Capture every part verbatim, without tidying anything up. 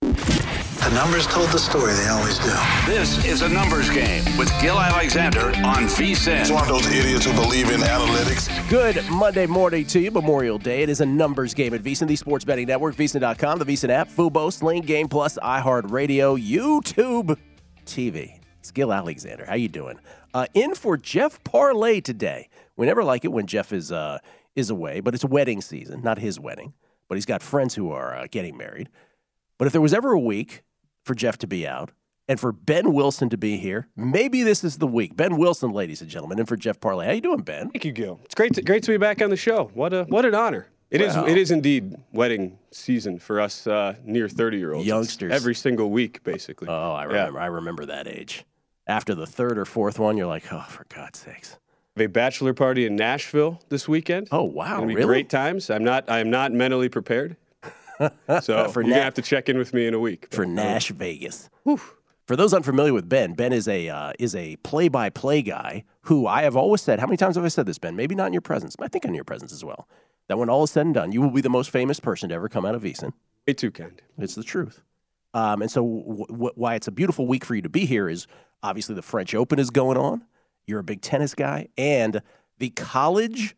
The numbers told the story they always do. This is A Numbers Game with Gil Alexander on VSiN. It's one of those idiots who believe in analytics. Good Monday morning to you, Memorial Day. It is A Numbers Game at VSiN, the Sports Betting Network, VSiN dot com, the VSiN app, Fubo, Sling, Game Plus, iHeartRadio, YouTube, T V. It's Gil Alexander. How you doing? Uh, in for Jeff Parlay today. We never like it when Jeff is uh, is away, but it's wedding season, not his wedding. But he's got friends who are uh, getting married. But if there was ever a week for Jeff to be out and for Ben Wilson to be here, maybe this is the week. Ben Wilson, ladies and gentlemen, and for Jeff Parlay. How you doing, Ben? Thank you, Gil. It's great to, great to be back on the show. What a what an honor. It wow. is it is indeed wedding season for us uh, near thirty-year-olds. Youngsters. It's every single week, basically. Oh, I remember. Yeah. I remember that age. After the third or fourth one, you're like, oh, for God's sakes. I have a bachelor party in Nashville this weekend. Oh, wow. It'll be really? Great times. I'm not I'm not mentally prepared. So for you're Na- gonna have to check in with me in a week for Nash Vegas. Whew. For those unfamiliar with Ben, Ben is a uh, is a play-by-play guy who I have always said. How many times have I said this, Ben? Maybe not in your presence, but I think in your presence as well. That when all is said and done, you will be the most famous person to ever come out of VSiN. Way too kind. It's the truth. Um, and so w- w- why it's a beautiful week for you to be here is obviously the French Open is going on. You're a big tennis guy, and the College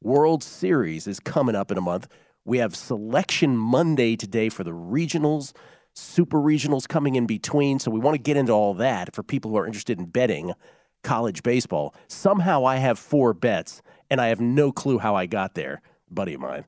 World Series is coming up in a month. We have Selection Monday today for the regionals, super regionals coming in between. So we want to get into all that for people who are interested in betting college baseball. Somehow I have four bets, and I have no clue how I got there. A buddy of mine,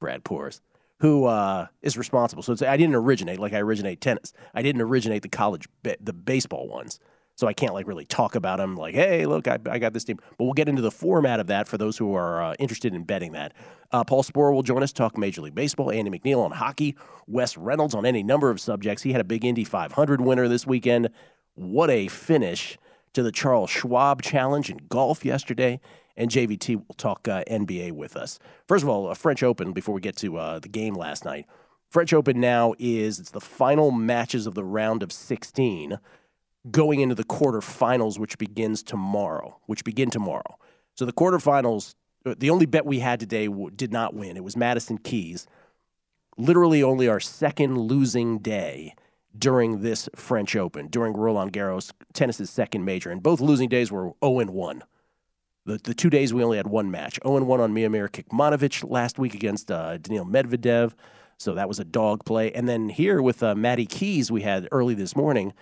Brad Poors, who uh, is responsible. So it's, I didn't originate like I originate tennis. I didn't originate the college, be- the baseball ones. So I can't like really talk about them like, hey, look, I, I got this team. But we'll get into the format of that for those who are uh, interested in betting that. Uh, Paul Sporer will join us, talk Major League Baseball, Andy McNeil on hockey, Wes Reynolds on any number of subjects. He had a big Indy five hundred winner this weekend. What a finish to the Charles Schwab Challenge in golf yesterday. And J V T will talk uh, N B A with us. First of all, a French Open before we get to uh, the game last night. French Open now is it's the final matches of the round of sixteen. Going into the quarterfinals, which begins tomorrow, which begin tomorrow. So the quarterfinals, the only bet we had today w- did not win. It was Madison Keys. Literally only our second losing day during this French Open, during Roland Garros, tennis's second major. And both losing days were oh and one. The the two days we only had one match. oh and one on Miomir Kecmanovic last week against uh, Daniil Medvedev. So that was a dog play. And then here with uh, Maddie Keys we had early this morning,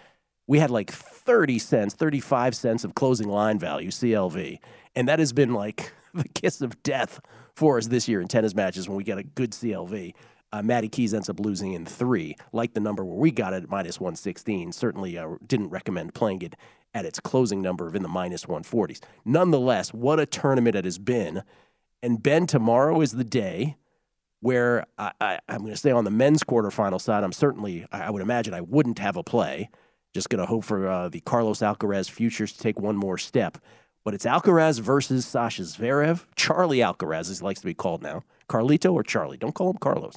we had like thirty cents, thirty-five cents of closing line value, C L V. And that has been like the kiss of death for us this year in tennis matches when we get a good C L V. Uh, Maddie Keys ends up losing in three, like the number where we got it at minus one sixteen. Certainly uh, didn't recommend playing it at its closing number of in the minus one forties. Nonetheless, what a tournament it has been. And Ben, tomorrow is the day where I, I, I'm going to stay on the men's quarterfinal side. I'm certainly, I, I would imagine I wouldn't have a play. Just going to hope for uh, the Carlos Alcaraz futures to take one more step. But it's Alcaraz versus Sasha Zverev. Charlie Alcaraz, as he likes to be called now. Carlito or Charlie. Don't call him Carlos.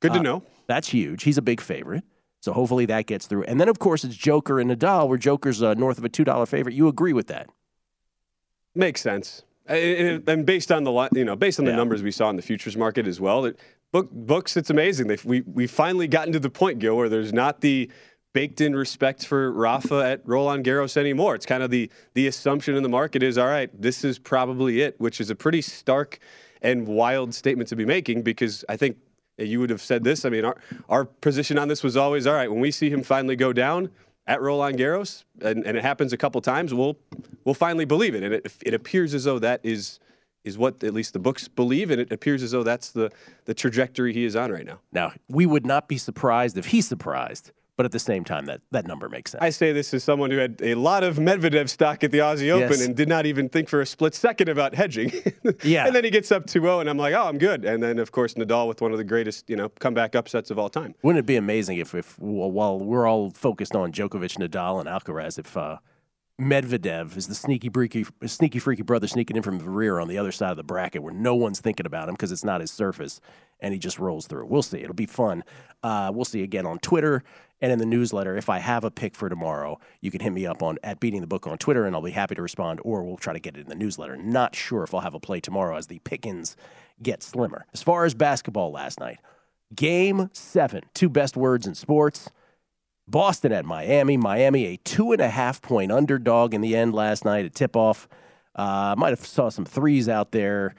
Good to uh, know. That's huge. He's a big favorite. So hopefully that gets through. And then, of course, it's Joker and Nadal, where Joker's uh, north of a two dollar favorite. You agree with that? Makes sense. And based on the you know based on the yeah. numbers we saw in the futures market as well, it, book, books, it's amazing. They've, we we finally gotten to the point, Gil, where there's not the baked-in respect for Rafa at Roland Garros anymore. It's kind of the the assumption in the market is, all right, this is probably it, which is a pretty stark and wild statement to be making because I think you would have said this. I mean, our, our position on this was always, all right, when we see him finally go down at Roland Garros, and, and it happens a couple times, we'll we'll finally believe it. And it, it appears as though that is is what at least the books believe, and it appears as though that's the, the trajectory he is on right now. Now, we would not be surprised if he's surprised, but at the same time, that, that number makes sense. I say this as someone who had a lot of Medvedev stock at the Aussie Open yes. and did not even think for a split second about hedging. yeah. And then he gets up two oh, and I'm like, oh, I'm good. And then, of course, Nadal with one of the greatest, you know, comeback upsets of all time. Wouldn't it be amazing if, if while we're all focused on Djokovic, Nadal, and Alcaraz, if uh, Medvedev is the sneaky, breaky, sneaky, freaky brother sneaking in from the rear on the other side of the bracket where no one's thinking about him because it's not his surface, and he just rolls through. We'll see. It'll be fun. Uh, we'll see again on Twitter. And in the newsletter, if I have a pick for tomorrow, you can hit me up on at Beating the Book on Twitter, and I'll be happy to respond, or we'll try to get it in the newsletter. Not sure if I'll have a play tomorrow as the pickings get slimmer. As far as basketball last night, Game seven, two best words in sports. Boston at Miami. Miami a two and a half point underdog in the end last night at tip-off. Uh, might have saw some threes out there.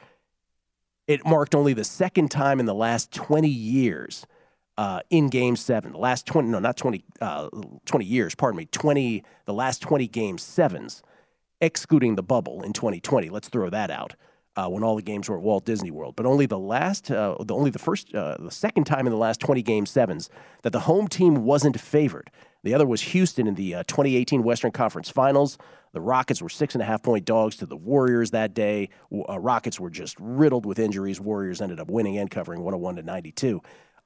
It marked only the second time in the last twenty years Uh, in Game Seven, the last twenty, no, not twenty, uh, twenty years. Pardon me, twenty. The last twenty Game Sevens, excluding the bubble in twenty twenty Let's throw that out uh, when all the games were at Walt Disney World. But only the last, uh, the only the first, uh, the second time in the last twenty Game Sevens that the home team wasn't favored. The other was Houston in the uh, twenty eighteen Western Conference Finals. The Rockets were six and a half point dogs to the Warriors that day. Uh, Rockets were just riddled with injuries. Warriors ended up winning and covering one oh one to ninety-two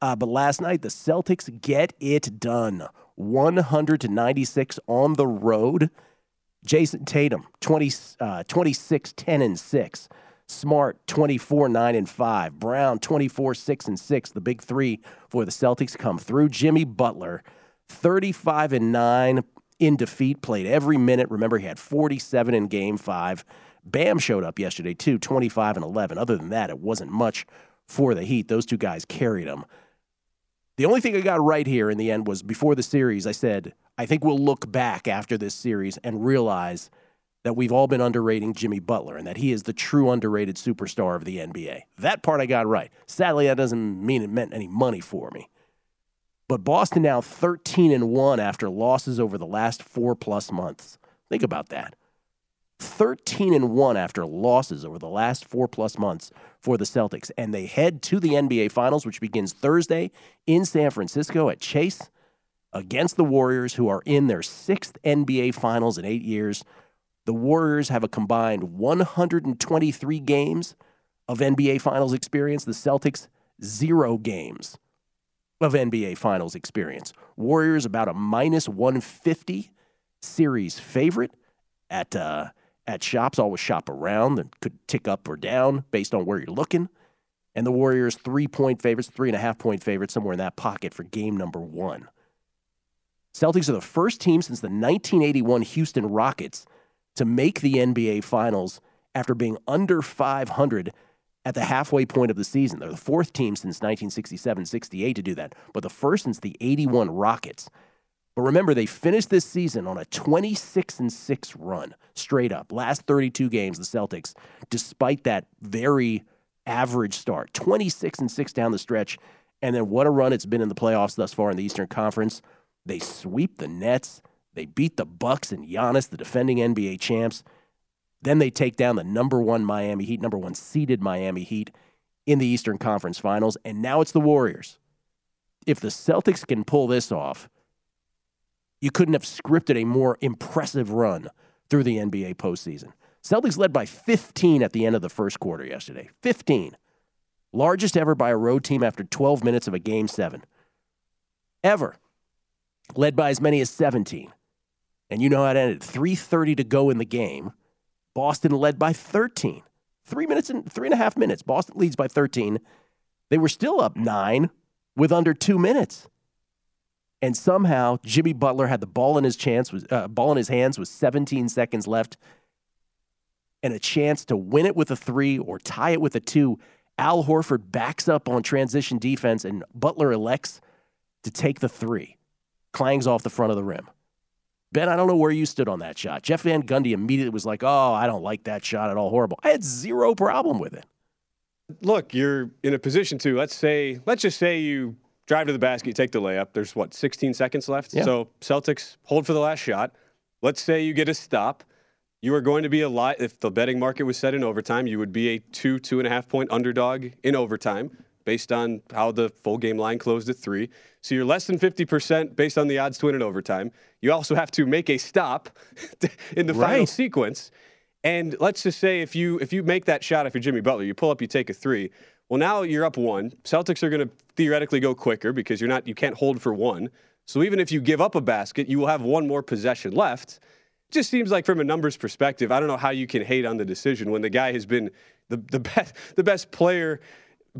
Uh, but last night, the Celtics get it done. one hundred to ninety-six on the road. Jason Tatum, twenty, uh, twenty-six, ten, and six Smart, twenty-four, nine, and five Brown, twenty-four, six, and six The big three for the Celtics come through. Jimmy Butler, thirty-five and nine in defeat. Played every minute. Remember, he had forty-seven in Game five Bam showed up yesterday, too, twenty-five and eleven Other than that, it wasn't much for the Heat. Those two guys carried him. The only thing I got right here in the end was before the series, I said, I think we'll look back after this series and realize that we've all been underrating Jimmy Butler and that he is the true underrated superstar of the N B A. That part I got right. Sadly, that doesn't mean it meant any money for me. But Boston now thirteen and one after losses over the last four-plus months. Think about that. thirteen and one after losses over the last four-plus months for the Celtics. And they head to the N B A Finals, which begins Thursday in San Francisco at Chase against the Warriors, who are in their sixth N B A Finals in eight years. The Warriors have a combined one hundred twenty-three games of N B A Finals experience. The Celtics, zero games of N B A Finals experience. Warriors about a minus one fifty series favorite at uh, at shops, always shop around and could tick up or down based on where you're looking. And the Warriors, three-point favorites, three-and-a-half-point favorites, somewhere in that pocket for game number one. Celtics are the first team since the nineteen eighty-one Houston Rockets to make the N B A Finals after being under five hundred at the halfway point of the season. They're the fourth team since nineteen sixty-seven sixty-eight to do that, but the first since the eighty-one Rockets. But remember, they finished this season on a twenty-six and six run, straight up. Last thirty-two games, the Celtics, despite that very average start, twenty-six and six down the stretch. And then what a run it's been in the playoffs thus far in the Eastern Conference. They sweep the Nets. They beat the Bucks and Giannis, the defending N B A champs. Then they take down the number one Miami Heat, number one seeded Miami Heat in the Eastern Conference Finals. And now it's the Warriors. If the Celtics can pull this off, you couldn't have scripted a more impressive run through the N B A postseason. Celtics led by fifteen at the end of the first quarter yesterday. fifteen Largest ever by a road team after twelve minutes of a Game seven. Ever. Led by as many as seventeen And you know how it ended. three thirty to go in the game. Boston led by thirteen Three minutes and three and a half minutes. Boston leads by thirteen They were still up nine with under two minutes. And somehow Jimmy Butler had the ball in his chance, was uh, ball in his hands with seventeen seconds left, and a chance to win it with a three or tie it with a two. Al Horford backs up on transition defense, and Butler elects to take the three. Clangs off the front of the rim. Ben, I don't know where you stood on that shot. Jeff Van Gundy immediately was like, "Oh, I don't like that shot at all. Horrible." I had zero problem with it. look, you're in a position to, let's say, let's just say you drive to the basket, you take the layup. There's, what, sixteen seconds left? Yeah. So Celtics hold for the last shot. Let's say you get a stop. You are going to be a lot, if the betting market was set in overtime, you would be a two, two-and-a-half-point underdog in overtime based on how the full game line closed at three. So you're less than fifty percent based on the odds to win in overtime. You also have to make a stop in the right. final sequence. And let's just say if you if you make that shot, if you're Jimmy Butler, you pull up, you take a three. Well, now you're up one. Celtics are going to theoretically go quicker because you're not you can't hold for one. So even if you give up a basket, you will have one more possession left. It just seems like from a numbers perspective, I don't know how you can hate on the decision when the guy has been the the best the best player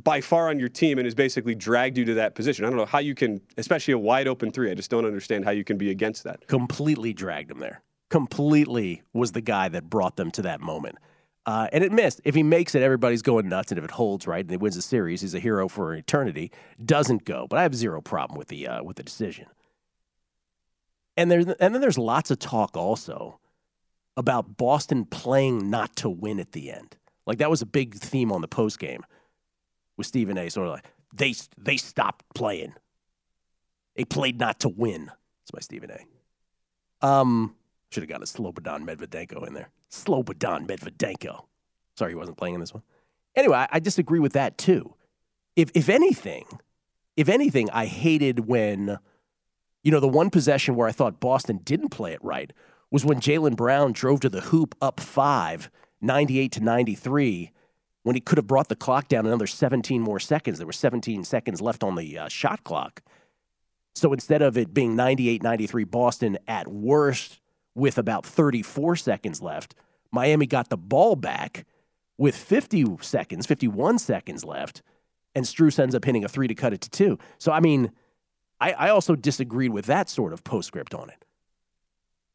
by far on your team and has basically dragged you to that position. I don't know how you can, especially a wide open three. I just don't understand how you can be against that. Completely dragged him there. Completely was the guy that brought them to that moment. Uh, and it missed. If he makes it, everybody's going nuts. And if it holds right and he wins the series, he's a hero for eternity. Doesn't go. But I have zero problem with the uh, with the decision. And, there's, and then there's lots of talk also about Boston playing not to win at the end. Like, that was a big theme on the postgame with Stephen A. Sort of like, they, they stopped playing. They played not to win. That's my Stephen A. Um... Should have got a Slobodan Medvedenko in there. Slobodan Medvedenko. Sorry he wasn't playing in this one. Anyway, I, I disagree with that too. If if anything, if anything, I hated when, you know, the one possession where I thought Boston didn't play it right was when Jaylen Brown drove to the hoop up five, ninety-eight to ninety-three, when he could have brought the clock down another seventeen more seconds. There were seventeen seconds left on the uh, shot clock. So instead of it being ninety-eight ninety-three Boston at worst, with about thirty-four seconds left, Miami got the ball back with fifty seconds, fifty-one seconds left, and Strus ends up hitting a three to cut it to two. So, I mean, I, I also disagreed with that sort of postscript on it.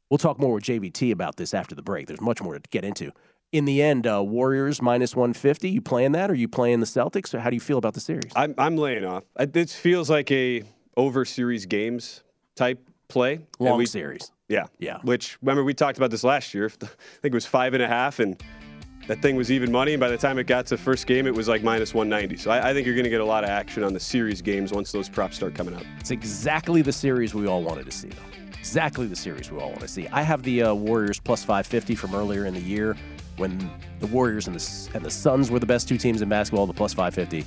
We'll talk more with J V T about this after the break. There's much more to get into. In the end, uh, Warriors minus one fifty, you playing that? Or you playing the Celtics? Or how do you feel about the series? I'm, I'm laying off. This feels like a over-series games type play. Long we, series. Yeah. Yeah. Which, remember, we talked about this last year. I think it was five and a half, and that thing was even money. And by the time it got to first game, it was like minus one ninety. So I, I think you're going to get a lot of action on the series games once those props start coming out. It's exactly the series we all wanted to see, though. Exactly the series we all want to see. I have the uh, Warriors plus five fifty from earlier in the year when the Warriors and the, and the Suns were the best two teams in basketball, the plus five fifty.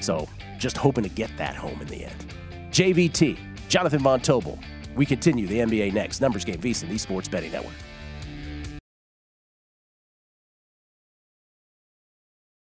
So just hoping to get that home in the end. J V T, Jonathan Von Tobel. We continue the N B A next. Numbers Game, VSiN, the Sports Betting Network.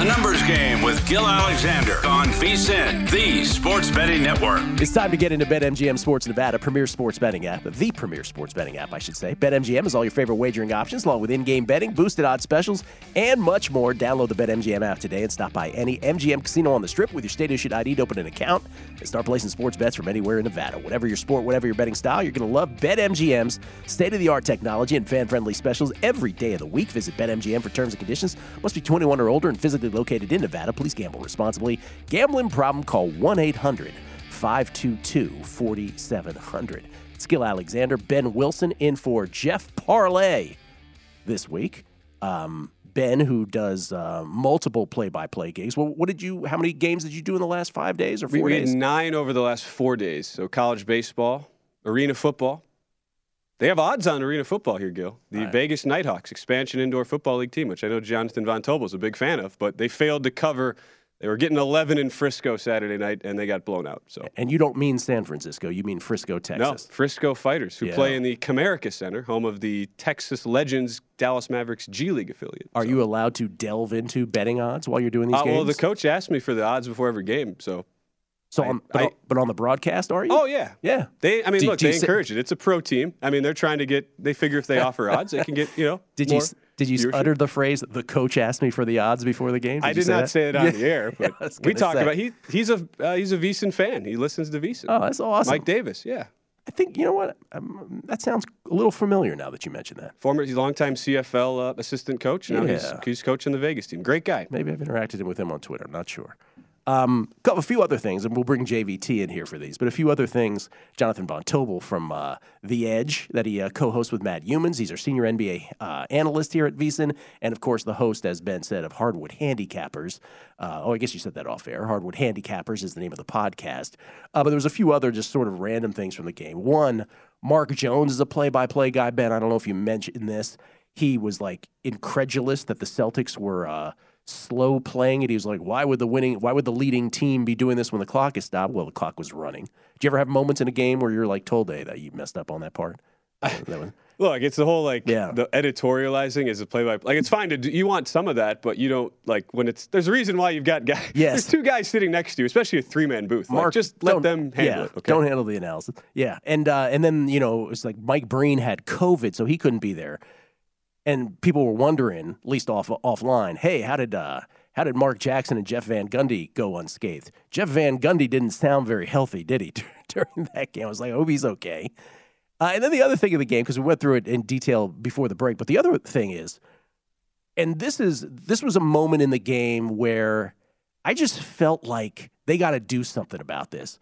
A Numbers Game with Gil Alexander on VSiN, the Sports Betting Network. It's time to get into BetMGM Sports Nevada, premier sports betting app, the premier sports betting app, I should say. BetMGM is all your favorite wagering options, along with in-game betting, boosted odds specials, and much more. Download the BetMGM app today and stop by any M G M casino on the Strip with your state-issued I D to open an account and start placing sports bets from anywhere in Nevada. Whatever your sport, whatever your betting style, you're going to love BetMGM's state-of-the-art technology and fan-friendly specials every day of the week. Visit BetMGM for terms and conditions. Must be twenty-one or older and physically located in Nevada. Please gamble responsibly. Gambling problem, call one eight hundred five two two four seven zero zero. It's Gil Alexander, Ben Wilson in for Jeff Parlay this week. Um, Ben, who does uh, multiple play-by-play gigs. Well, what did you? How many games did you do in the last five days or four we days? We did nine over the last four days. So college baseball, arena football, They have odds on Arena Football here, Gil. The right. Vegas Nighthawks expansion indoor football league team, which I know Jonathan Von Tobel is a big fan of, but they failed to cover. They were getting eleven in Frisco Saturday night, and they got blown out. So, and you don't mean San Francisco. You mean Frisco, Texas. No, Frisco Fighters, who yeah. play in the Comerica Center, home of the Texas Legends Dallas Mavericks G League affiliate. Are so. you allowed to delve into betting odds while you're doing these uh, games? Well, the coach asked me for the odds before every game, so... So, I, on, but, I, on, but on the broadcast, are you? Oh yeah, yeah. They, I mean, did, look, they encourage it. It's a pro team. I mean, they're trying to get. They figure if they offer odds, they can get. You know, did more you did you viewership. utter the phrase "the coach asked me for the odds" before the game? Did I did not that? say it on yeah. the air. But yeah, we talk say. about he. He's a uh, he's a VSiN fan. He listens to VSiN. Oh, that's awesome. Mike Davis. Yeah. I think, you know what, um, that sounds a little familiar now that you mentioned that. Former, he's a longtime C F L uh, assistant coach. Now yeah. he's he's coaching the Vegas team. Great guy. Maybe I've interacted with him on Twitter. I'm not sure. Um, a few other things, and we'll bring J V T in here for these, but a few other things. Jonathan Von Tobel from uh, The Edge that he uh, co-hosts with Matt Humans. He's our senior N B A uh, analyst here at VSiN, and, of course, the host, as Ben said, of Hardwood Handicappers. Uh, oh, I guess you said that off air. Hardwood Handicappers is the name of the podcast. Uh, but there was a few other just sort of random things from the game. One, Mark Jones is a play-by-play guy. Ben, I don't know if you mentioned this. He was, like, incredulous that the Celtics were... Uh, slow playing it. He was like, why would the winning, why would the leading team be doing this when the clock is stopped? Well, the clock was running. Do you ever have moments in a game where you're like told, hey, that you messed up on that part? I, that was, look, it's the whole, like, yeah. the editorializing is a play-by-play. Like, it's fine to do, you want some of that, but you don't, like, when it's, there's a reason why you've got guys, yes. there's two guys sitting next to you, especially a three-man booth. Mark, like, just let them handle yeah, it. Okay? Don't handle the analysis. Yeah, and uh, and then, you know, it's like Mike Breen had COVID, so he couldn't be there. And people were wondering, at least off offline, hey, how did uh, how did Mark Jackson and Jeff Van Gundy go unscathed? Jeff Van Gundy didn't sound very healthy, did he, during that game? I was like, I hope he's okay. Uh, and then the other thing of the game, because we went through it in detail before the break, but the other thing is, and this is this was a moment in the game where I just felt like they got to do something about this.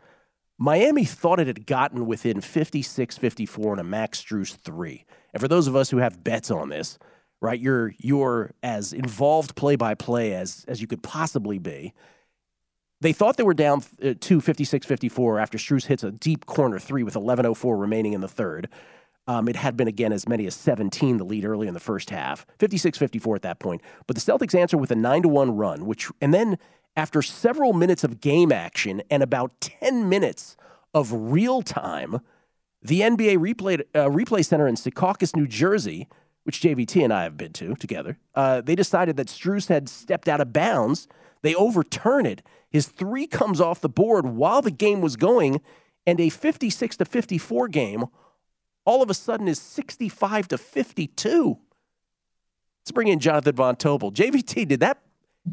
Miami thought it had gotten within fifty-six fifty-four on a Max Strus three. And for those of us who have bets on this, right, you're you're as involved play-by-play as, as you could possibly be. They thought they were down uh, to fifty-six fifty-four after Strus hits a deep corner three with eleven oh four remaining in the third. Um, it had been, again, as many as seventeen, the lead early in the first half. fifty-six fifty-four at that point. But the Celtics answer with a nine to one run, which, and then after several minutes of game action and about ten minutes of real time, the N B A Replay uh, Replay Center in Secaucus, New Jersey, which J V T and I have been to together, uh, they decided that Strus had stepped out of bounds. They overturn it. His three comes off the board while the game was going, and a fifty-six to fifty-four game all of a sudden is sixty-five to fifty-two. Let's bring in Jonathan Von Tobel. J V T, did that?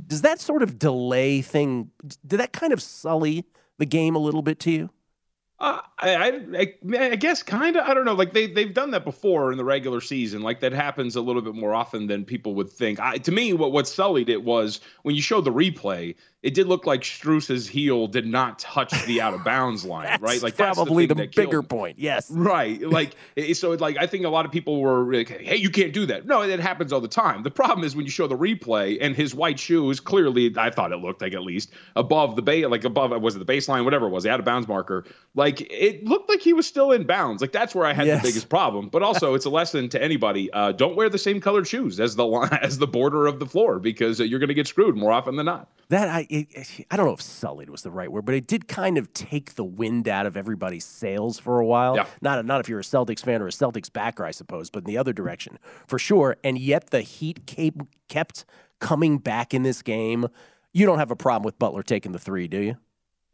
Does that sort of delay thing, did that kind of sully the game a little bit to you? Uh, I, I, I guess kind of. I don't know. Like, they, they've done that before in the regular season. Like, that happens a little bit more often than people would think. I, to me, what, what sullied it was when you showed the replay, it did look like Strus's heel did not touch the out-of-bounds line, that's right? Like, that's probably the, the bigger killed. point, yes. Right. Like, so, like, I think a lot of people were like, hey, you can't do that. No, it happens all the time. The problem is when you show the replay and his white shoes, clearly, I thought it looked like at least, above the bay, like above, was it the baseline, whatever it was, the out-of-bounds marker. Like, it looked like he was still in bounds. Like, that's where I had yes. the biggest problem. But also, it's a lesson to anybody. Uh, don't wear the same colored shoes as the as the border of the floor because uh, you're going to get screwed more often than not. That I it, I don't know if sullied was the right word, but it did kind of take the wind out of everybody's sails for a while. Yeah. Not not if you're a Celtics fan or a Celtics backer, I suppose, but in the other direction for sure. And yet the Heat came, kept coming back in this game. You don't have a problem with Butler taking the three, do you?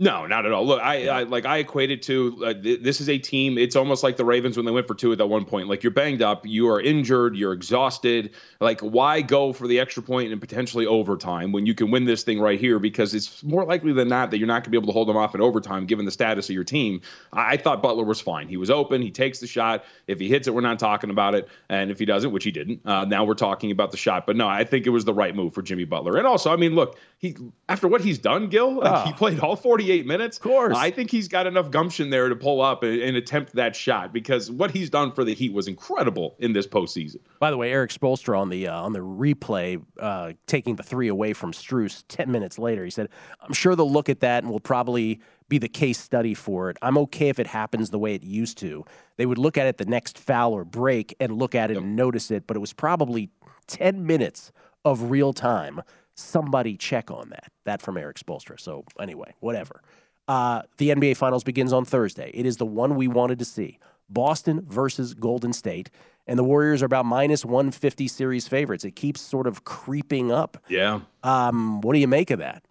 No, not at all. Look, I, yeah. I like I equate it to uh, th- this is a team. It's almost like the Ravens when they went for two at that one point. Like, you're banged up, you are injured, you're exhausted. Like, why go for the extra point and potentially overtime when you can win this thing right here? Because it's more likely than not that you're not going to be able to hold them off in overtime given the status of your team. I-, I thought Butler was fine. He was open. He takes the shot. If he hits it, we're not talking about it. And if he doesn't, which he didn't, uh, now we're talking about the shot. But no, I think it was the right move for Jimmy Butler. And also, I mean, look, he after what he's done, Gil, oh. he played all forty forty-eight minutes. Of course. I think he's got enough gumption there to pull up and, and attempt that shot, because what he's done for the Heat was incredible in this postseason. By the way, Eric Spoelstra on the uh, on the replay, uh, taking the three away from Strus ten minutes later, he said, I'm sure they'll look at that and will probably be the case study for it. I'm okay if it happens the way it used to. They would look at it the next foul or break and look at it yep. and notice it, but it was probably ten minutes of real time. Somebody check on that. That from Eric Spoelstra. So anyway, whatever. Uh, the N B A Finals begins on Thursday. It is the one we wanted to see. Boston versus Golden State. And the Warriors are about minus one fifty series favorites. It keeps sort of creeping up. Yeah. Um, what do you make of that?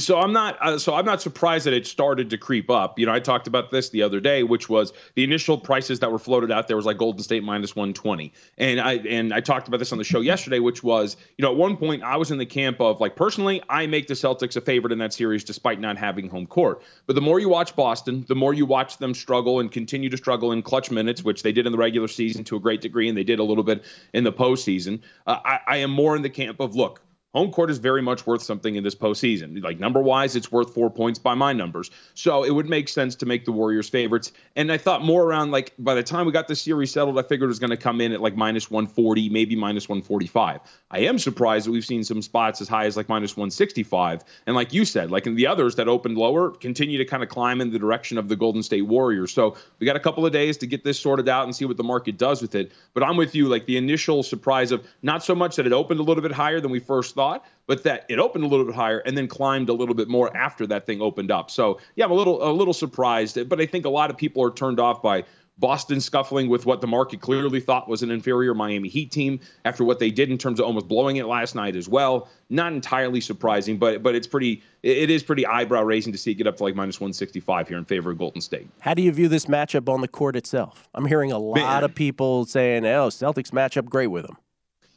So I'm not uh, so I'm not surprised that it started to creep up. You know, I talked about this the other day, which was the initial prices that were floated out there was like Golden State minus one twenty. And I and I talked about this on the show yesterday, which was, you know, at one point I was in the camp of, like, personally, I make the Celtics a favorite in that series despite not having home court. But the more you watch Boston, the more you watch them struggle and continue to struggle in clutch minutes, which they did in the regular season to a great degree, and they did a little bit in the postseason. Uh, I, I am more in the camp of, look, home court is very much worth something in this postseason. Like, number-wise, it's worth four points by my numbers. So it would make sense to make the Warriors favorites. And I thought more around, like, by the time we got the series settled, I figured it was going to come in at, like, minus one forty, maybe minus one forty-five. I am surprised that we've seen some spots as high as, like, minus one sixty-five. And like you said, like, in the others that opened lower, continue to kind of climb in the direction of the Golden State Warriors. So we got a couple of days to get this sorted out and see what the market does with it. But I'm with you, like, the initial surprise of not so much that it opened a little bit higher than we first thought, but that it opened a little bit higher and then climbed a little bit more after that thing opened up. So yeah, I'm a little a little surprised, but I think a lot of people are turned off by Boston scuffling with what the market clearly thought was an inferior Miami Heat team after what they did in terms of almost blowing it last night as well. Not entirely surprising, but but it's pretty it is pretty eyebrow raising to see it get up to like minus one sixty-five here in favor of Golden State. How do you view this matchup on the court itself? I'm hearing a lot Man. of people saying, "Oh, Celtics match up great with them."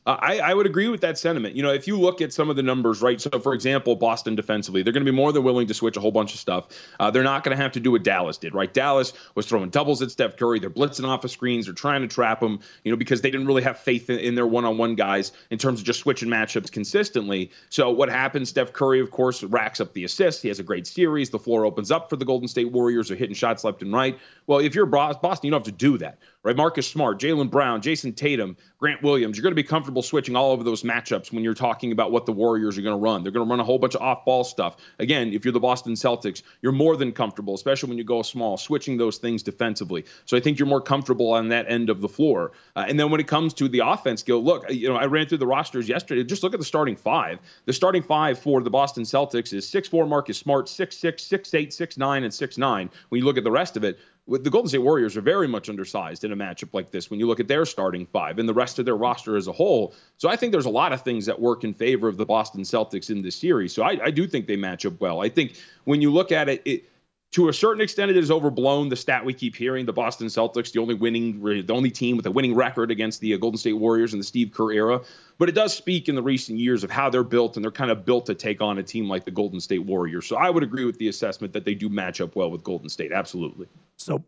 Uh, I, I would agree with that sentiment. You know, if you look at some of the numbers, right, so, for example, Boston defensively, they're going to be more than willing to switch a whole bunch of stuff. Uh, they're not going to have to do what Dallas did, right? Dallas was throwing doubles at Steph Curry. They're blitzing off of screens. They're trying to trap him, you know, because they didn't really have faith in, in their one-on-one guys in terms of just switching matchups consistently. So what happens, Steph Curry, of course, racks up the assists. He has a great series. The floor opens up for the Golden State Warriors. They're hitting shots left and right. Well, if you're Boston, you don't have to do that, right? Marcus Smart, Jaylen Brown, Jason Tatum, Grant Williams, you're going to be comfortable switching all of those matchups when you're talking about what the Warriors are going to run. They're going to run a whole bunch of off-ball stuff. Again, if you're the Boston Celtics, you're more than comfortable, especially when you go small, switching those things defensively. So I think you're more comfortable on that end of the floor. Uh, and then when it comes to the offense, Gil, look, you know, I ran through the rosters yesterday. Just look at the starting five. The starting five for the Boston Celtics is six four Marcus Smart, six six, six eight, six nine, and six nine. When you look at the rest of it, the Golden State Warriors are very much undersized in a matchup like this when you look at their starting five and the rest of their roster as a whole. So I think there's a lot of things that work in favor of the Boston Celtics in this series. So I, I do think they match up well. I think when you look at it, it, to a certain extent, it is overblown, the stat we keep hearing, the Boston Celtics, the only winning, the only team with a winning record against the Golden State Warriors in the Steve Kerr era. But it does speak in the recent years of how they're built, and they're kind of built to take on a team like the Golden State Warriors. So I would agree with the assessment that they do match up well with Golden State. Absolutely. So,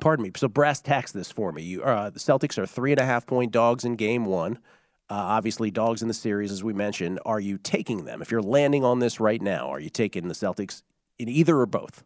pardon me. So brass tacks this for me. You, uh, the Celtics are three and a half point dogs in game one. Uh, obviously, dogs in the series, as we mentioned. Are you taking them? If you're landing on this right now, are you taking the Celtics in either or both?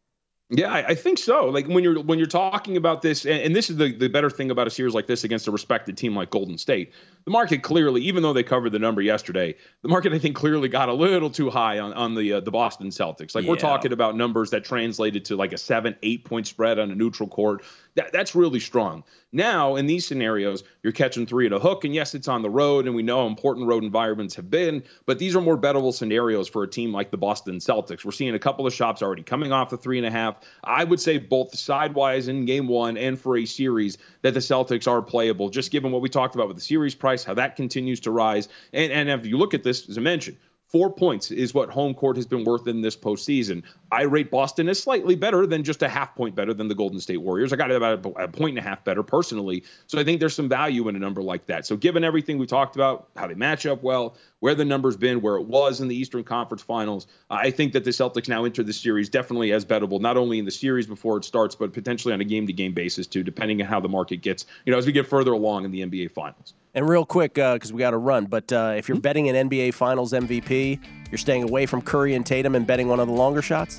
Yeah, I, I think so. Like when you're when you're talking about this, and, and this is the, the better thing about a series like this against a respected team like Golden State, the market clearly, even though they covered the number yesterday, the market I think clearly got a little too high on on the uh, the Boston Celtics. Like yeah. We're talking about numbers that translated to like a seven, eight point spread on a neutral court. That that's really strong. Now in these scenarios, you're catching three at a hook, and yes, it's on the road, and we know how important road environments have been, but these are more bettable scenarios for a team like the Boston Celtics. We're seeing a couple of shops already coming off the three and a half. I would say both sidewise in game one and for a series that the Celtics are playable, just given what we talked about with the series price, how that continues to rise. And, and if you look at this, as I mentioned, four points is what home court has been worth in this postseason. I rate Boston as slightly better than just a half point better than the Golden State Warriors. I got it about a point and a half better personally. So I think there's some value in a number like that. So given everything we talked about, how they match up well, where the number's been, where it was in the Eastern Conference Finals, I think that the Celtics now enter the series definitely as bettable, not only in the series before it starts, but potentially on a game-to-game basis too, depending on how the market gets, you know, as we get further along in the N B A Finals. And real quick, because uh, we got to run, but uh, if you're betting an N B A Finals M V P, you're staying away from Curry and Tatum and betting one of the longer shots?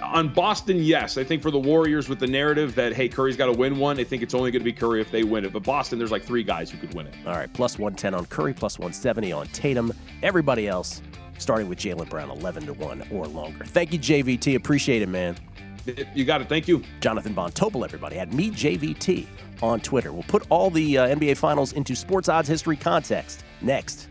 on Boston, yes. I think for the Warriors with the narrative that, hey, Curry's got to win one, I think it's only going to be Curry if they win it. But Boston, there's like three guys who could win it. All right, plus one ten on Curry, plus one seventy on Tatum. Everybody else, starting with Jaylen Brown, eleven to one or longer. Thank you, J V T. Appreciate it, man. You got it. Thank you. Jonathan Von Tobel, everybody, at me, J V T, on Twitter. We'll put all the uh, N B A Finals into sports odds history context next.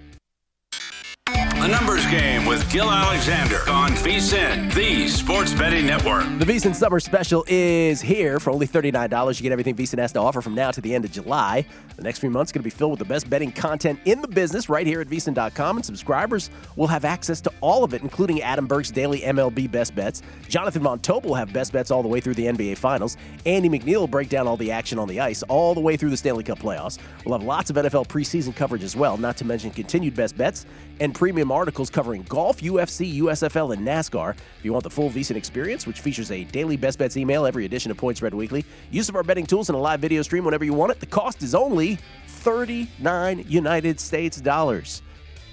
A Numbers Game with Gil Alexander on VSiN, the sports betting network. The VSiN Summer Special is here for only thirty-nine dollars. You get everything VSiN has to offer from now to the end of July. The next few months are going to be filled with the best betting content in the business right here at V S I N dot com, and subscribers will have access to all of it, including Adam Burke's daily M L B Best Bets. Jonathan Von Tobel will have Best Bets all the way through the N B A Finals. Andy McNeil will break down all the action on the ice all the way through the Stanley Cup Playoffs. We'll have lots of N F L preseason coverage as well, not to mention continued Best Bets and premium articles covering golf, U F C, U S F L, and NASCAR. If you want the full VSiN experience, which features a daily Best Bets email, every edition of Points Red Weekly, use of our betting tools, and a live video stream whenever you want it, the cost is only thirty-nine United States dollars.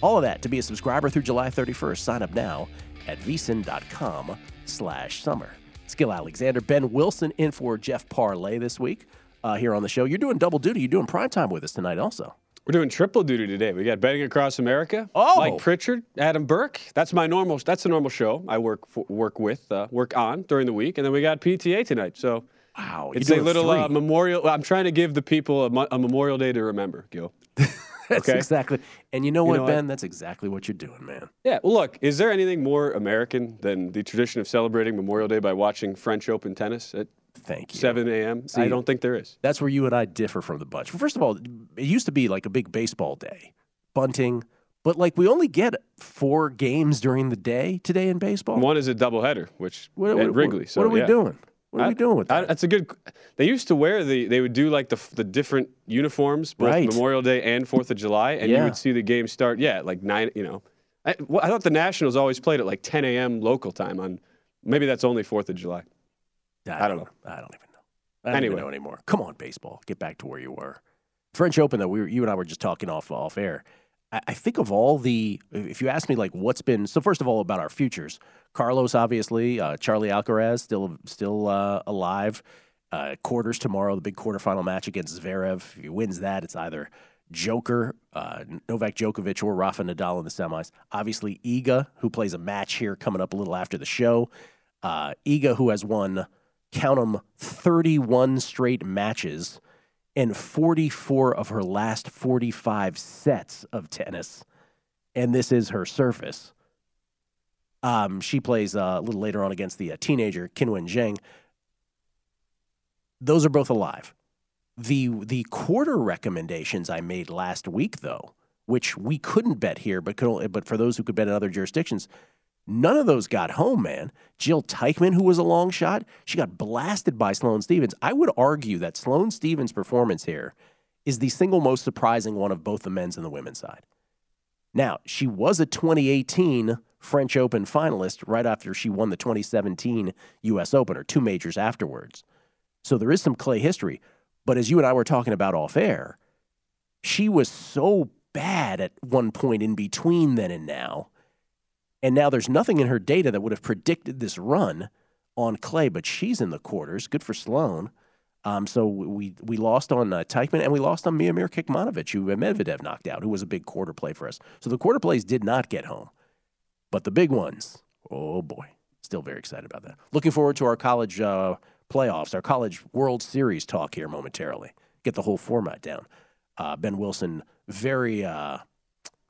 All of that to be a subscriber through July thirty-first. Sign up now at VSiN.com slash summer. It's Gil Alexander. Ben Wilson in for Jeff Parlay this week uh, here on the show. You're doing double duty. You're doing primetime with us tonight also. We're doing triple duty today. We got Betting Across America, oh. Mike Pritchard, Adam Burke. That's my normal. That's the normal show I work for, work with, uh, work on during the week, and then we got P T A tonight. So wow, it's a little uh, memorial. I'm trying to give the people a, mo- a memorial day to remember, Gil. That's okay? Exactly. And you know what, you know Ben? What? That's exactly what you're doing, man. Yeah. Well, look, is there anything more American than the tradition of celebrating Memorial Day by watching French Open tennis? It, Thank you. seven a.m. See, I don't think there is. That's where you and I differ from the bunch. First of all, it used to be like a big baseball day, bunting, but like we only get four games during the day today in baseball. One is a doubleheader, which what, at what, Wrigley. What, so, what are we yeah. doing? What are I, we doing with that? I, that's a good. They used to wear the. They would do like the the different uniforms, both right. Memorial Day and Fourth of July, and yeah. you would see the game start. Yeah, like nine. You know, I, well, I thought the Nationals always played at like ten a.m. local time on. Maybe that's only Fourth of July. I don't, I don't know. know. I don't even know. I don't anyway. even know anymore. Come on, baseball. Get back to where you were. French Open, though, we were, you and I were just talking off, off air. I, I think of all the, if you ask me, like, what's been, so first of all, about our futures, Carlos, obviously, uh, Charlie Alcaraz, still still uh, alive. Uh, quarters tomorrow, the big quarterfinal match against Zverev. If he wins that, it's either Joker, uh, Novak Djokovic, or Rafa Nadal in the semis. Obviously, Iga, who plays a match here coming up a little after the show. Uh, Iga, who has won, count them, thirty-one straight matches and forty-four of her last forty-five sets of tennis. And this is her surface. Um, she plays uh, a little later on against the uh, teenager, Qinwen Zheng. Those are both alive. The, the quarter recommendations I made last week, though, which we couldn't bet here, but could only, but for those who could bet in other jurisdictions, none of those got home, man. Jill Teichman, who was a long shot, she got blasted by Sloane Stephens. I would argue that Sloane Stephens' performance here is the single most surprising one of both the men's and the women's side. Now, she was a twenty eighteen French Open finalist right after she won the twenty seventeen U S Open, or two majors afterwards. So there is some clay history. But as you and I were talking about off air, she was so bad at one point in between then and now. And now there's nothing in her data that would have predicted this run on clay, but she's in the quarters. Good for Sloane. Um, so we we lost on uh, Teichmann, and we lost on Miomir Kecmanovic, who Medvedev knocked out, who was a big quarter play for us. So the quarter plays did not get home. But the big ones, oh boy, still very excited about that. Looking forward to our college uh, playoffs, our college World Series talk here momentarily. Get the whole format down. Uh, Ben Wilson, very... Uh,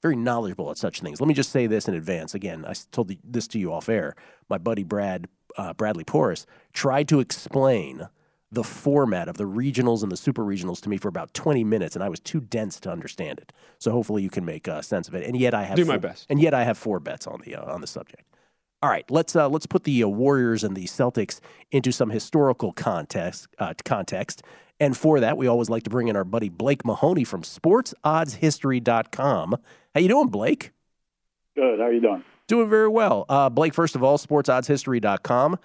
Very knowledgeable at such things. Let me just say this in advance. Again, I told the, this to you off air. My buddy Brad uh, Bradley Porras tried to explain the format of the regionals and the super regionals to me for about twenty minutes, and I was too dense to understand it. So hopefully you can make uh, sense of it. And yet I have do four, my best. And yet I have four bets on the uh, on the subject. All right, let's uh, let's put the uh, Warriors and the Celtics into some historical context uh, context. And for that, we always like to bring in our buddy Blake Mahoney from sports odds history dot com. How you doing, Blake? Good. How are you doing? Doing very well. Uh, Blake, first of all, sports odds history dot com,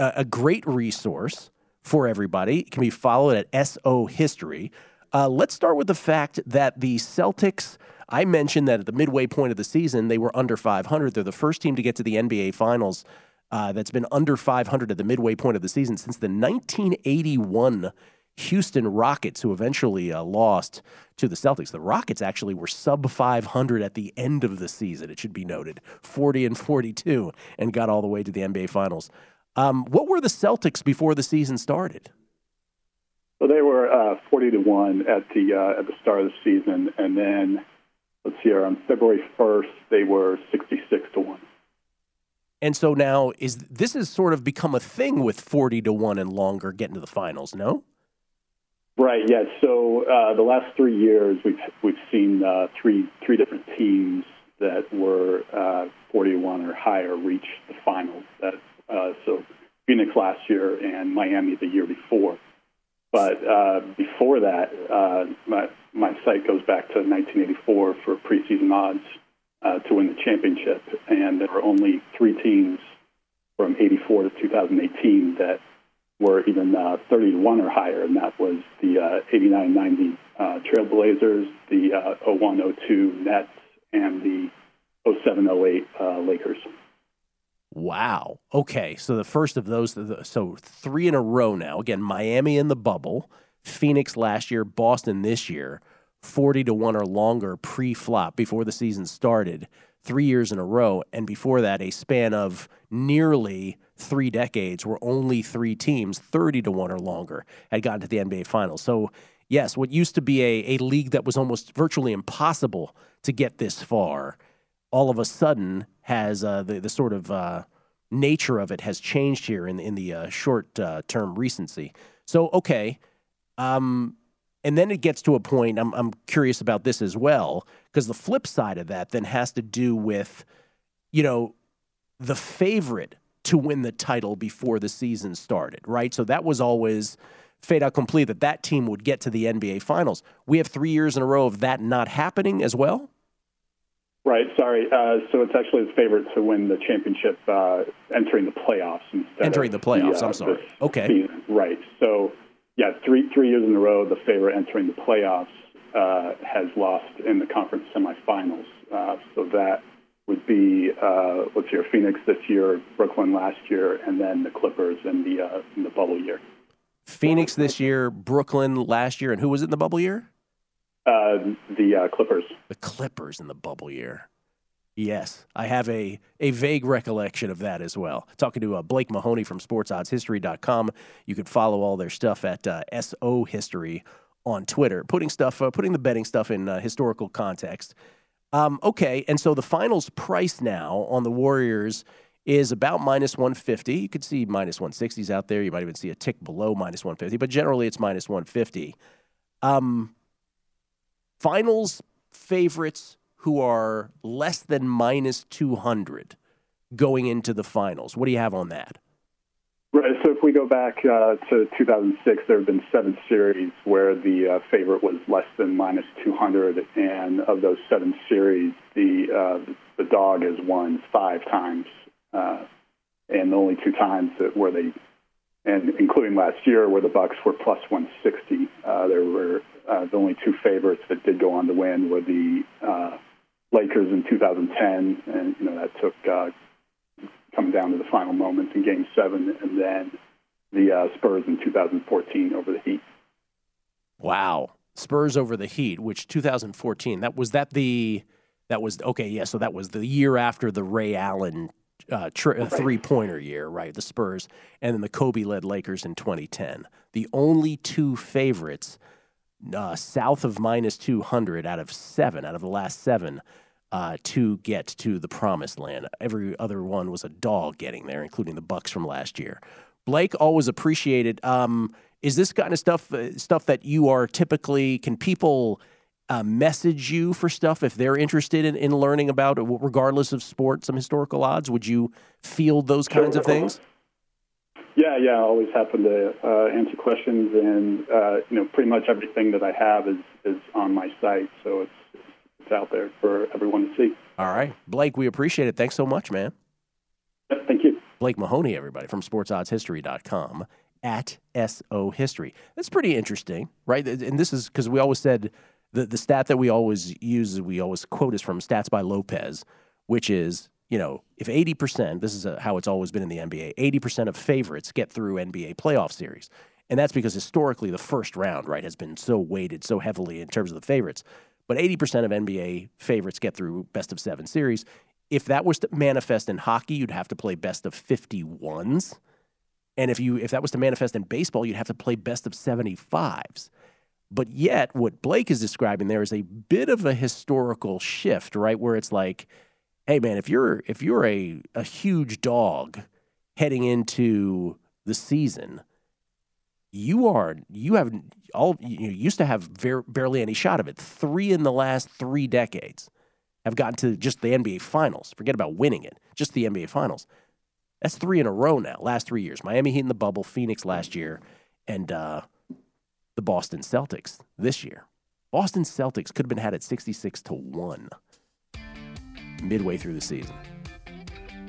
uh, a great resource for everybody. It can be followed at S O History. Uh, let's start with the fact that the Celtics, I mentioned that at the midway point of the season, they were under five hundred. They're the first team to get to the N B A Finals uh, that's been under five hundred at the midway point of the season since the nineteen eighty-one Houston Rockets, who eventually uh, lost to the Celtics. The Rockets actually were sub five hundred at the end of the season, it should be noted, forty and forty-two, and got all the way to the N B A Finals. Um, what were the Celtics before the season started? Well, they were uh, forty to one at the uh, at the start of the season, and then let's see here, on February first they were sixty-six to one. And so now is this has sort of become a thing with forty to one and longer getting to the finals, no? Right. Yeah. So uh, the last three years we've we've seen uh, three three different teams that were uh, forty to one or higher reach the finals. That uh, so Phoenix last year and Miami the year before. But uh, before that, uh, my my site goes back to nineteen eighty-four for preseason odds uh, to win the championship, and there were only three teams from eighty-four to two thousand eighteen that were even uh, thirty to one or higher, and that was the uh, eighty-nine ninety uh, Trailblazers, the uh, oh one oh two Nets, and the oh seven oh eight uh, Lakers. Wow. Okay. So the first of those, so three in a row now. Again, Miami in the bubble, Phoenix last year, Boston this year, forty to one or longer pre-flop before the season started, three years in a row. And before that, a span of nearly three decades where only three teams, thirty to one or longer, had gotten to the N B A Finals. So, yes, what used to be a, a league that was almost virtually impossible to get this far, all of a sudden has uh, the, the sort of uh, nature of it has changed here in, in the uh, short-term uh, recency. So, okay, um, and then it gets to a point, I'm, I'm curious about this as well, because the flip side of that then has to do with, you know, the favorite to win the title before the season started, right? So that was always fait accompli that that team would get to the N B A Finals. We have three years in a row of that not happening as well? Right, sorry. Uh, so it's actually the favorite to win the championship uh, entering the playoffs. Entering the playoffs, the, uh, I'm sorry. Okay. Season. Right. So, yeah, three three years in a row, the favorite entering the playoffs uh, has lost in the conference semifinals. Uh, so that would be, uh, let's hear, Phoenix this year, Brooklyn last year, and then the Clippers in the, uh, in the bubble year. Phoenix this year, Brooklyn last year, and who was it in the bubble year? Uh, the uh, Clippers. The Clippers in the bubble year. Yes, I have a, a vague recollection of that as well. Talking to uh, Blake Mahoney from sports odds history dot com. You can follow all their stuff at uh, S O History on Twitter. Putting stuff, uh, putting the betting stuff in uh, historical context. Um, okay, and so the finals price now on the Warriors is about minus one fifty. You could see minus one sixties out there. You might even see a tick below minus one fifty, but generally it's minus one fifty. Um... Finals favorites who are less than minus two hundred going into the finals. What do you have on that? Right. So if we go back uh, to two thousand six, there have been seven series where the uh, favorite was less than minus two hundred, and of those seven series, the uh, the dog has won five times, uh, and the only two times that where they, and including last year where the Bucks were plus one sixty, uh, there were. Uh, the only two favorites that did go on to win were the uh, Lakers in two thousand ten, and you know that took uh, coming down to the final moments in Game Seven, and then the uh, Spurs in two thousand fourteen over the Heat. Wow, Spurs over the Heat, which two thousand fourteen that was that the that was okay, yeah. So that was the year after the Ray Allen uh, tri- right. three pointer year, right? The Spurs, and then the Kobe led Lakers in twenty ten. The only two favorites. Uh, south of minus two hundred out of seven, out of the last seven, uh, to get to the promised land. Every other one was a dog getting there, including the Bucks from last year. Blake, always appreciated. Um, is this kind of stuff uh, stuff that you are typically, can people uh, message you for stuff if they're interested in, in learning about, regardless of sport, some historical odds? Would you field those kinds sure. of things? Yeah, yeah, I always happen to uh, answer questions, and uh, you know, pretty much everything that I have is, is on my site, so it's it's out there for everyone to see. All right, Blake, we appreciate it. Thanks so much, man. Yeah, thank you, Blake Mahoney. Everybody from sports odds history dot com at S O History. That's pretty interesting, right? And this is because we always said the the stat that we always use, we always quote is from Stats by Lopez, which is you know, if eighty percent, this is a, how it's always been in the N B A, eighty percent of favorites get through N B A playoff series. And that's because historically the first round, right, has been so weighted so heavily in terms of the favorites. But eighty percent of N B A favorites get through best of seven series. If that was to manifest in hockey, you'd have to play best of fifty-ones. And if you if that was to manifest in baseball, you'd have to play best of seventy-fives. But yet what Blake is describing there is a bit of a historical shift, right, where it's like, hey, man, if you're if you're a, a huge dog heading into the season, you are you have all you used to have ver- barely any shot of it. Three in the last three decades have gotten to just the N B A Finals. Forget about winning it, just the N B A Finals. That's three in a row now. Last three years, Miami Heat in the bubble, Phoenix last year, and uh, the Boston Celtics this year. Boston Celtics could have been had at sixty-six to one. Midway through the season.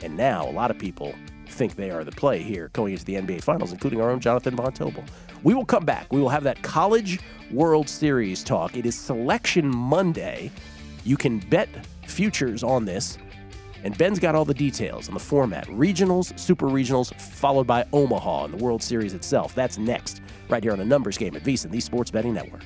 And now a lot of people think they are the play here going into the N B A Finals, including our own Jonathan Von Tobel. We will come back. We will have that College World Series talk. It is Selection Monday. You can bet futures on this. And Ben's got all the details on the format. Regionals, Super Regionals, followed by Omaha and the World Series itself. That's next, right here on A Numbers Game at VSiN, the Sports Betting Network.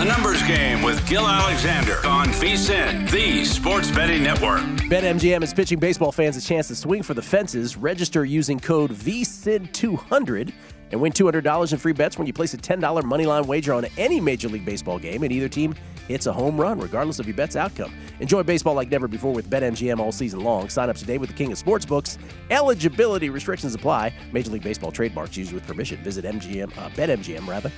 A Numbers Game with Gil Alexander on VSiN, the Sports Betting Network. BetMGM is pitching baseball fans a chance to swing for the fences. Register using code V S I N two hundred and win two hundred dollars in free bets when you place a ten dollars moneyline wager on any Major League Baseball game and either team hits a home run, regardless of your bet's outcome. Enjoy baseball like never before with BetMGM all season long. Sign up today with the king of sportsbooks. Eligibility restrictions apply. Major League Baseball trademarks used with permission. Visit M G M, uh, BetMGM, rather.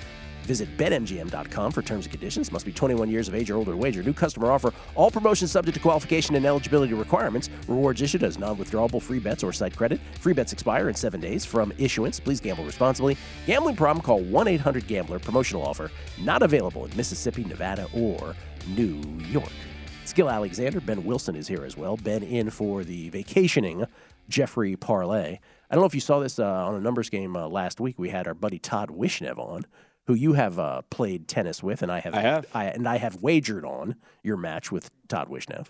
Visit Bet M G M dot com for terms and conditions. Must be twenty-one years of age or older to wager. New customer offer. All promotions subject to qualification and eligibility requirements. Rewards issued as non-withdrawable free bets or site credit. Free bets expire in seven days from issuance. Please gamble responsibly. Gambling problem? Call one eight hundred gambler. Promotional offer not available in Mississippi, Nevada, or New York. It's Gil Alexander. Ben Wilson is here as well. Ben in for the vacationing Jeff Parlay. I don't know if you saw this uh, on A Numbers Game uh, last week. We had our buddy Todd Wishnev on, who you have uh, played tennis with, and I have, I have. I, and I have wagered on your match with Todd Wishnev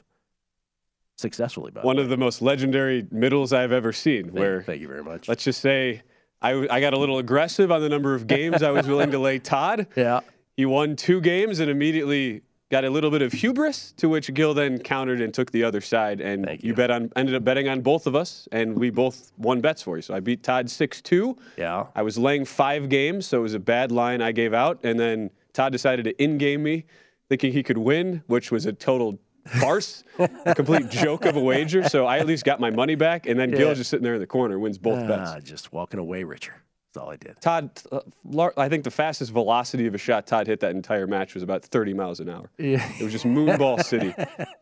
successfully. By one the way. Of the most legendary middles I've ever seen. Thank, where, thank you very much. Let's just say I, I got a little aggressive on the number of games I was willing to lay Todd. Yeah, he won two games and immediately got a little bit of hubris, to which Gil then countered and took the other side. And you. you bet on ended up betting on both of us, and we both won bets for you. So I beat Todd six two. Yeah. I was laying five games, so it was a bad line I gave out. And then Todd decided to in-game me, thinking he could win, which was a total farce, a complete joke of a wager. So I at least got my money back. And then yeah. Gil's just sitting there in the corner, wins both ah, bets. Just walking away, Richard. That's all I did. Todd, uh, I think the fastest velocity of a shot Todd hit that entire match was about thirty miles an hour. Yeah. It was just moonball city.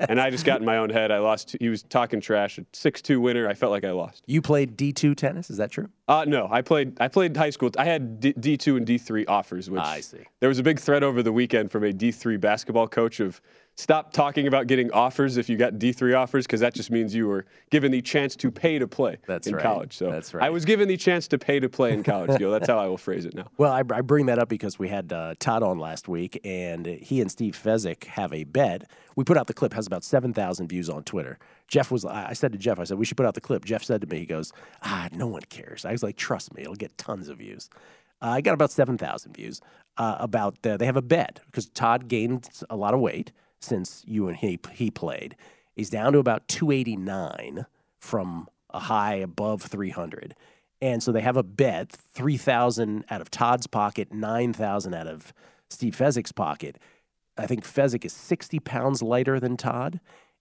And I just got in my own head. I lost. He was talking trash. A six two winner. I felt like I lost. You played D two tennis? Is that true? Uh, no, I played I played high school. I had D- D2 and D3 offers. Which I see. There was a big thread over the weekend from a D three basketball coach of stop talking about getting offers if you got D three offers, because that just means you were given the chance to pay to play That's in right. college. So That's right. I was given the chance to pay to play in college. Gil. That's how I will phrase it now. Well, I, I bring that up because we had uh, Todd on last week, and he and Steve Fezzik have a bet. We put out the clip, has about seven thousand views on Twitter. Jeff was, I said to Jeff, I said, we should put out the clip. Jeff said to me, he goes, ah, no one cares. I was like, trust me, it'll get tons of views. Uh, I got about seven thousand views uh, about the, they have a bet because Todd gained a lot of weight since you and he, he played. He's down to about two eighty-nine from a high above three hundred. And so they have a bet, three thousand out of Todd's pocket, nine thousand out of Steve Fezzik's pocket. I think Fezzik is sixty pounds lighter than Todd.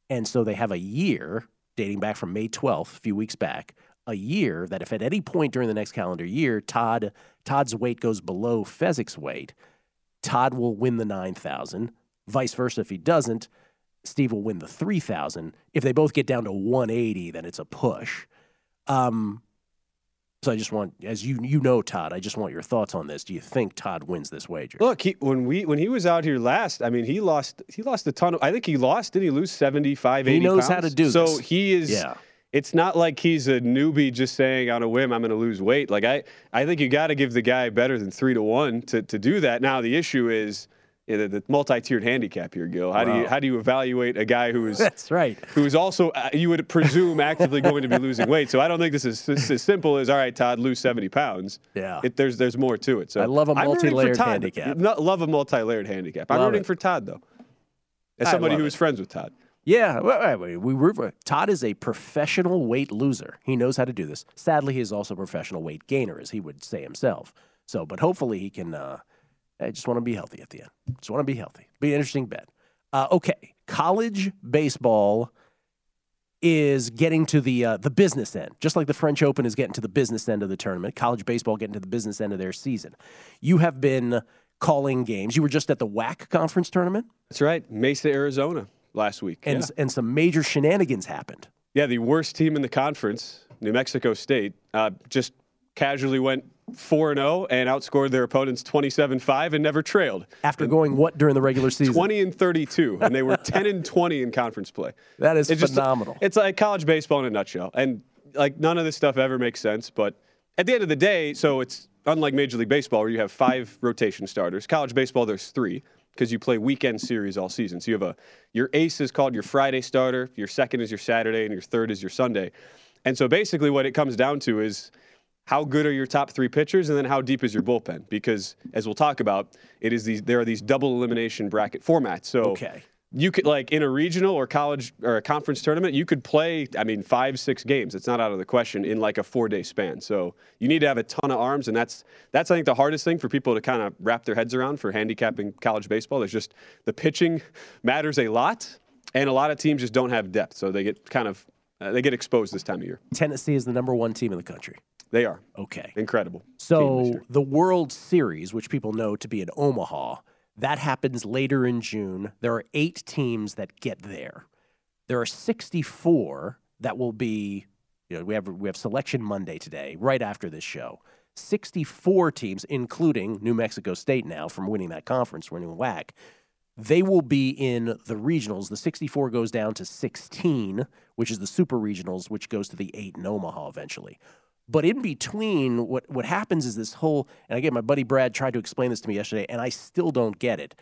And so they have a year, dating back from May twelfth, a few weeks back, a year that if at any point during the next calendar year, Todd Todd's weight goes below Fezzik's weight, Todd will win the nine thousand. Vice versa, if he doesn't, Steve will win the three thousand. If they both get down to one eighty, then it's a push. Um, so I just want, as you you know, Todd, I just want your thoughts on this. Do you think Todd wins this wager? Look, he, when we when he was out here last, I mean, he lost he lost a ton of, I think he lost, did he lose seventy-five, eighty pounds? He knows how to do this. So he is, yeah. It's not like he's a newbie just saying on a whim, I'm going to lose weight. Like I, I think you got to give the guy better than three to one to to do that. Now the issue is, yeah, the, the multi-tiered handicap here, Gil. How wow. do you how do you evaluate a guy who is that's right who is also uh, you would presume actively going to be losing weight? So I don't think this is this is as simple as all right, Todd, lose seventy pounds. Yeah, it, there's there's more to it. So I love a multi-layered handicap. Not, love a multi-layered handicap. I'm love rooting it. for Todd though, as somebody who is friends with Todd. Yeah, well, we, we, we, Todd is a professional weight loser. He knows how to do this. Sadly, he is also a professional weight gainer, as he would say himself. So, but hopefully he can. Uh, I just want to be healthy at the end. Just want to be healthy. Be an interesting bet. Uh, okay, college baseball is getting to the uh, the business end, just like the French Open is getting to the business end of the tournament. College baseball getting to the business end of their season. You have been calling games. You were just at the W A C conference tournament. That's right, Mesa, Arizona, last week, and yeah. and some major shenanigans happened. Yeah, the worst team in the conference, New Mexico State, uh, just casually went four and oh and outscored their opponents twenty-seven five and never trailed. After and going what during the regular season? twenty and thirty-two and they were ten and twenty in conference play. That is it's phenomenal. Just, it's like college baseball in a nutshell. And like none of this stuff ever makes sense, but at the end of the day, so it's unlike Major League Baseball where you have five rotation starters. College baseball there's three because you play weekend series all season. So you have a your ace is called your Friday starter, your second is your Saturday and your third is your Sunday. And so basically what it comes down to is how good are your top three pitchers, and then how deep is your bullpen? Because, as we'll talk about, it is these there are these double elimination bracket formats. So okay. you could, like, in a regional or college or a conference tournament, you could play, I mean, five, six games. It's not out of the question in, like, a four-day span. So you need to have a ton of arms, and that's, that's I think, the hardest thing for people to kind of wrap their heads around for handicapping college baseball. There's just the pitching matters a lot, and a lot of teams just don't have depth. So they get kind of uh, they get exposed this time of year. Tennessee is the number one team in the country. They are. Okay. Incredible. So the World Series, which people know to be in Omaha, that happens later in June. There are eight teams that get there. There are sixty-four that will be, you know, we have we have Selection Monday today, right after this show. sixty-four teams, including New Mexico State now from winning that conference, winning W A C. They will be in the regionals. The sixty-four goes down to sixteen, which is the super regionals, which goes to the eight in Omaha eventually. But in between, what, what happens is this whole, and again, my buddy Brad tried to explain this to me yesterday, and I still don't get it.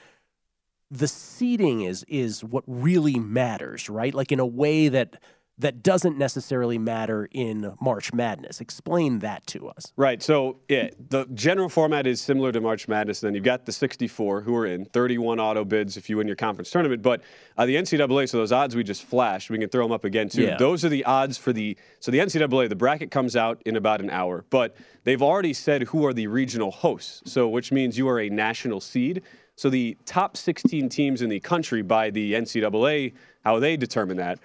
The seeding is is what really matters, right? Like in a way that that doesn't necessarily matter in March Madness. Explain that to us. Right. So yeah, the general format is similar to March Madness. Then you've got the sixty-four who are in, thirty-one auto bids if you win your conference tournament. But uh, the N C double A, so those odds we just flashed, we can throw them up again too. Yeah. Those are the odds for the, so the N C double A, the bracket comes out in about an hour, but they've already said who are the regional hosts. So which means you are a national seed. So the top sixteen teams in the country by the N C double A, how they determine that,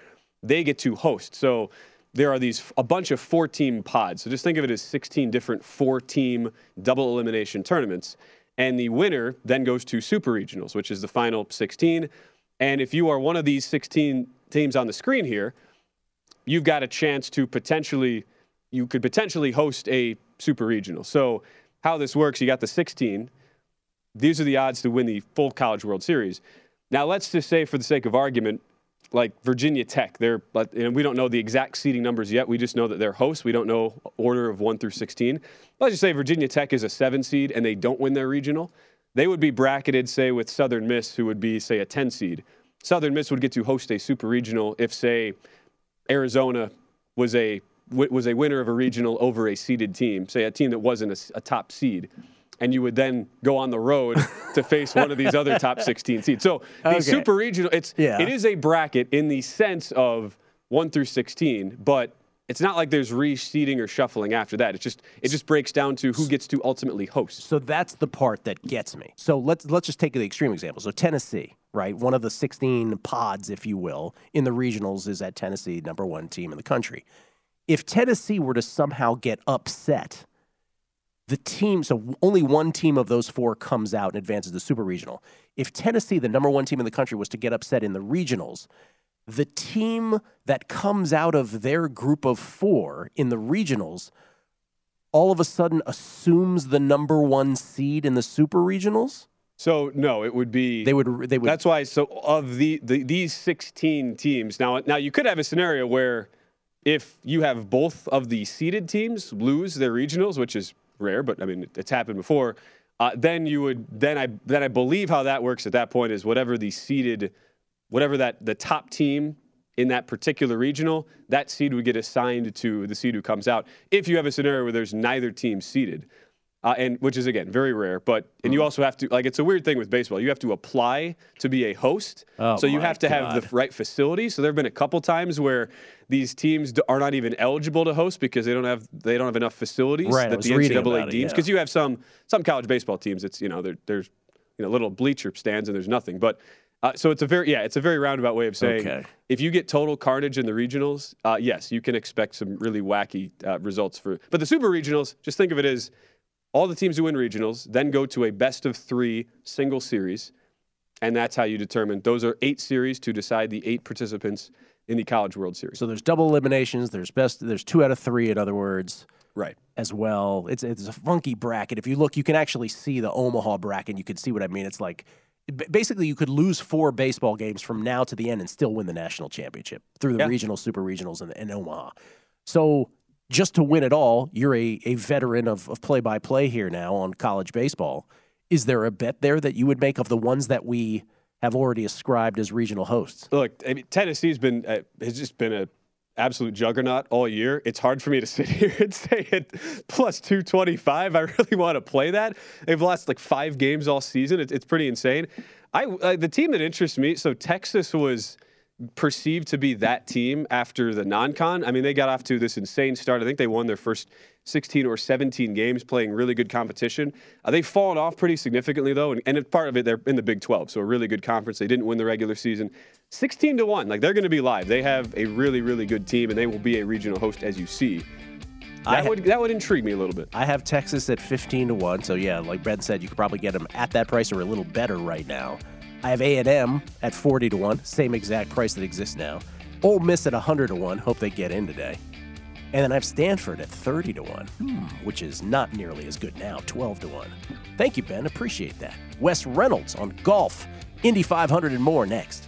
they get to host. So there are these a bunch of four-team pods. So just think of it as sixteen different four-team double elimination tournaments. And the winner then goes to Super Regionals, which is the final sixteen. And if you are one of these sixteen teams on the screen here, you've got a chance to potentially, you could potentially host a Super Regional. So how this works, you got the sixteen. These are the odds to win the full College World Series. Now let's just say for the sake of argument, like Virginia Tech, they're, and we don't know the exact seeding numbers yet. We just know that they're hosts. We don't know order of one through sixteen. Let's just say Virginia Tech is a seven seed and they don't win their regional. They would be bracketed, say, with Southern Miss, who would be, say, a ten seed. Southern Miss would get to host a super regional if, say, Arizona was a was a winner of a regional over a seeded team, say a team that wasn't a, a top seed. and you would then go on the road to face one of these other top sixteen seeds. So the okay. super regional, it's yeah. it is a bracket in the sense of one through sixteen, but it's not like there's reseeding or shuffling after that. It's just it just breaks down to who gets to ultimately host. So that's the part that gets me. So let's let's just take the extreme example. So Tennessee, right? One of the sixteen pods, if you will, in the regionals is at Tennessee, number one team in the country. If Tennessee were to somehow get upset, the team, so only one team of those four comes out and advances the super regional. If Tennessee, the number one team in the country, was to get upset in the regionals, the team that comes out of their group of four in the regionals all of a sudden assumes the number one seed in the super regionals? So no, it would be they would they would That's why so of the, the these sixteen teams. Now now you could have a scenario where if you have both of the seeded teams lose their regionals, which is rare, but I mean it's happened before, uh, then you would then I then I believe how that works at that point is whatever the seeded Whatever that the top team in that particular regional, that seed would get assigned to the seed who comes out. If you have a scenario where there's neither team seeded, uh, and which is again very rare, but and you also have to like it's a weird thing with baseball. You have to apply to be a host, oh so you have to God. have the right facilities. So there have been a couple times where these teams are not even eligible to host because they don't have they don't have enough facilities right, that the N C double A deems. Because yeah. you have some some college baseball teams, it's you know there, there's you know little bleacher stands and there's nothing, but. Uh, so it's a very yeah, it's a very roundabout way of saying okay. if you get total carnage in the regionals, uh, yes, you can expect some really wacky uh, results for. But the super regionals, just think of it as all the teams who win regionals then go to a best of three single series, and that's how you determine those are eight series to decide the eight participants in the College World Series. So there's double eliminations. There's best. There's two out of three. In other words. Right. As well, it's it's a funky bracket. If you look, you can actually see the Omaha bracket. You can see what I mean. It's like. Basically, you could lose four baseball games from now to the end and still win the national championship through the yeah. regional, super regionals, and, and Omaha. So just to win it all, you're a, a veteran of, of play-by-play here now on college baseball. Is there a bet there that you would make of the ones that we have already ascribed as regional hosts? Look, I mean, Tennessee's been uh, has just been a absolute juggernaut all year. It's hard for me to sit here and say it plus two twenty-five. I really want to play that. They've lost like five games all season. It, it's pretty insane. I uh, the team that interests me. So Texas was perceived to be that team after the non-con. I mean, they got off to this insane start. I think they won their first sixteen or seventeen games playing really good competition. Uh, they've fallen off pretty significantly though. And, and part of it, they're in the Big twelve. So a really good conference. They didn't win the regular season. sixteen to one, like they're going to be live. They have a really, really good team and they will be a regional host as you see. That, ha- would, that would intrigue me a little bit. I have Texas at fifteen to one. So yeah, like Ben said, you could probably get them at that price or a little better right now. I have A and M at forty to one, same exact price that exists now. Ole Miss at one hundred to one, hope they get in today. And then I have Stanford at thirty to one, which is not nearly as good now, twelve to one. Thank you, Ben. Appreciate that. Wes Reynolds on golf, Indy five hundred and more next.